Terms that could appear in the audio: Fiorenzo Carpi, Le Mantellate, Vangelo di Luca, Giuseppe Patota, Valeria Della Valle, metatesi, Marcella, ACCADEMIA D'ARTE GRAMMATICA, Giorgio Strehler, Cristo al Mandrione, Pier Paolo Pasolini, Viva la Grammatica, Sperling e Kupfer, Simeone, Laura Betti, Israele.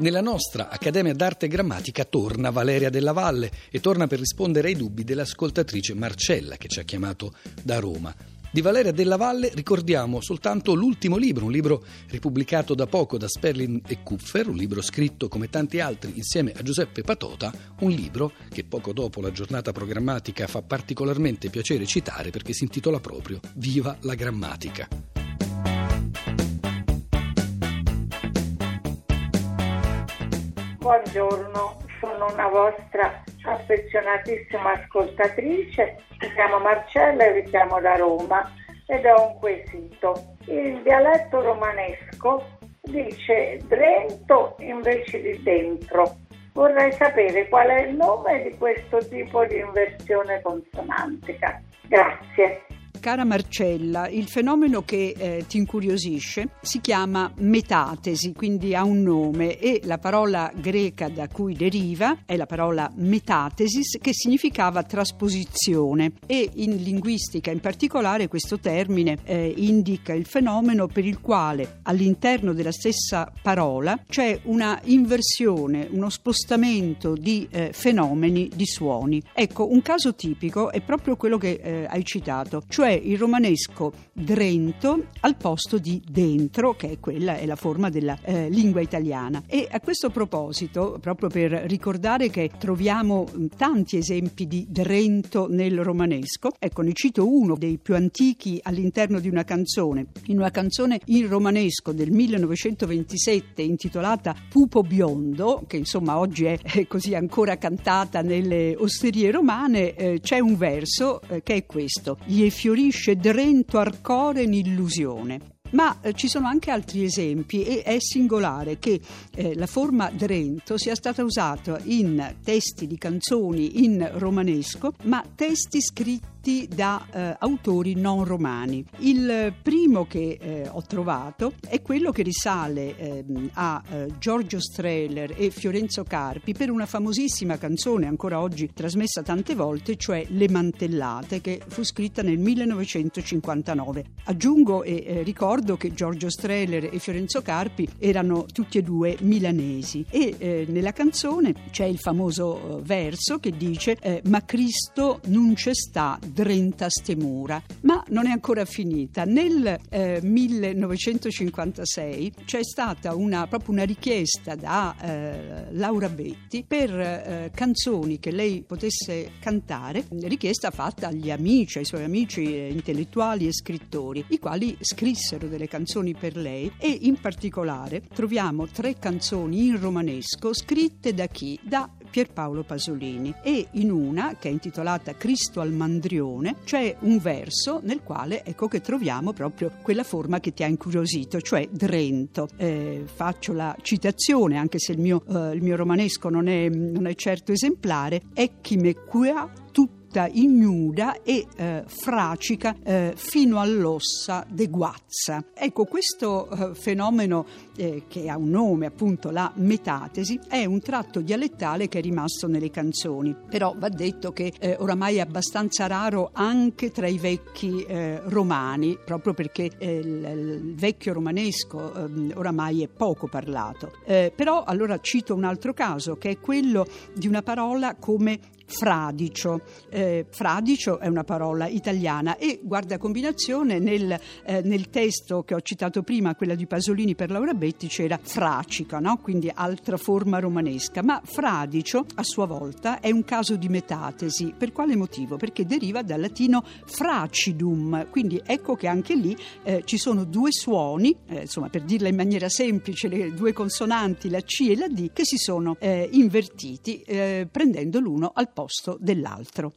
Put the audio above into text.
Nella nostra Accademia d'Arte e Grammatica torna Valeria Della Valle e torna per rispondere ai dubbi dell'ascoltatrice Marcella che ci ha chiamato da Roma. Di Valeria Della Valle ricordiamo soltanto l'ultimo libro, un libro ripubblicato da poco da Sperling e Kupfer, un libro scritto come tanti altri insieme a Giuseppe Patota, un libro che poco dopo la giornata programmatica fa particolarmente piacere citare perché si intitola proprio Viva la Grammatica. Buongiorno, sono una vostra affezionatissima ascoltatrice, mi chiamo Marcella e vi chiamo da Roma ed ho un quesito. Il dialetto romanesco dice drento invece di dentro. Vorrei sapere qual è il nome di questo tipo di inversione consonantica. Grazie. Cara Marcella, il fenomeno che ti incuriosisce si chiama metatesi, quindi ha un nome e la parola greca da cui deriva è la parola metatesis, che significava trasposizione, e in linguistica in particolare questo termine indica il fenomeno per il quale all'interno della stessa parola c'è una inversione, uno spostamento di fenomeni, di suoni. Ecco, un caso tipico è proprio quello che hai citato, cioè il romanesco drento al posto di dentro, che è la forma della lingua italiana. E a questo proposito, proprio per ricordare che troviamo tanti esempi di drento nel romanesco, ecco, ne cito uno dei più antichi all'interno di una canzone. In una canzone in romanesco del 1927 intitolata Pupo Biondo, che insomma oggi è così ancora cantata nelle osterie romane, c'è un verso che è questo: gli fiorisce drento arcore in illusione. Ma ci sono anche altri esempi e è singolare che la forma drento sia stata usata in testi di canzoni in romanesco, ma testi scritti da autori non romani. Il primo che ho trovato è quello che risale a Giorgio Strehler e Fiorenzo Carpi per una famosissima canzone ancora oggi trasmessa tante volte, cioè Le Mantellate, che fu scritta nel 1959. Aggiungo e ricordo che Giorgio Strehler e Fiorenzo Carpi erano tutti e due milanesi e nella canzone c'è il famoso verso che dice ma Cristo non c'è sta drenta ste mura. Ma non è ancora finita. Nel 1956 c'è stata proprio una richiesta da Laura Betti per canzoni che lei potesse cantare, richiesta fatta agli amici, ai suoi amici intellettuali e scrittori, i quali scrissero delle canzoni per lei, e in particolare troviamo 3 canzoni in romanesco scritte da chi? Da Pier Paolo Pasolini, e in una, che è intitolata Cristo al Mandrione, c'è un verso nel quale ecco che troviamo proprio quella forma che ti ha incuriosito, cioè drento. Faccio la citazione, anche se il mio romanesco non è certo esemplare: ecchime qua tutta ignuda e fracica fino all'ossa de guazza. Ecco, questo fenomeno che ha un nome, appunto la metatesi, è un tratto dialettale che è rimasto nelle canzoni, però va detto che oramai è abbastanza raro anche tra i vecchi romani, proprio perché il vecchio romanesco oramai è poco parlato. Però allora cito un altro caso, che è quello di una parola come fradicio. Fradicio è una parola italiana e, guarda combinazione, nel testo che ho citato prima, quella di Pasolini per Laura Betti, c'era fracica, no? Quindi altra forma romanesca. Ma fradicio a sua volta è un caso di metatesi. Per quale motivo? Perché deriva dal latino fracidum, quindi ecco che anche lì ci sono due suoni, insomma, per dirla in maniera semplice, le due consonanti, la C e la D, che si sono invertiti, prendendo l'uno al posto dell'altro.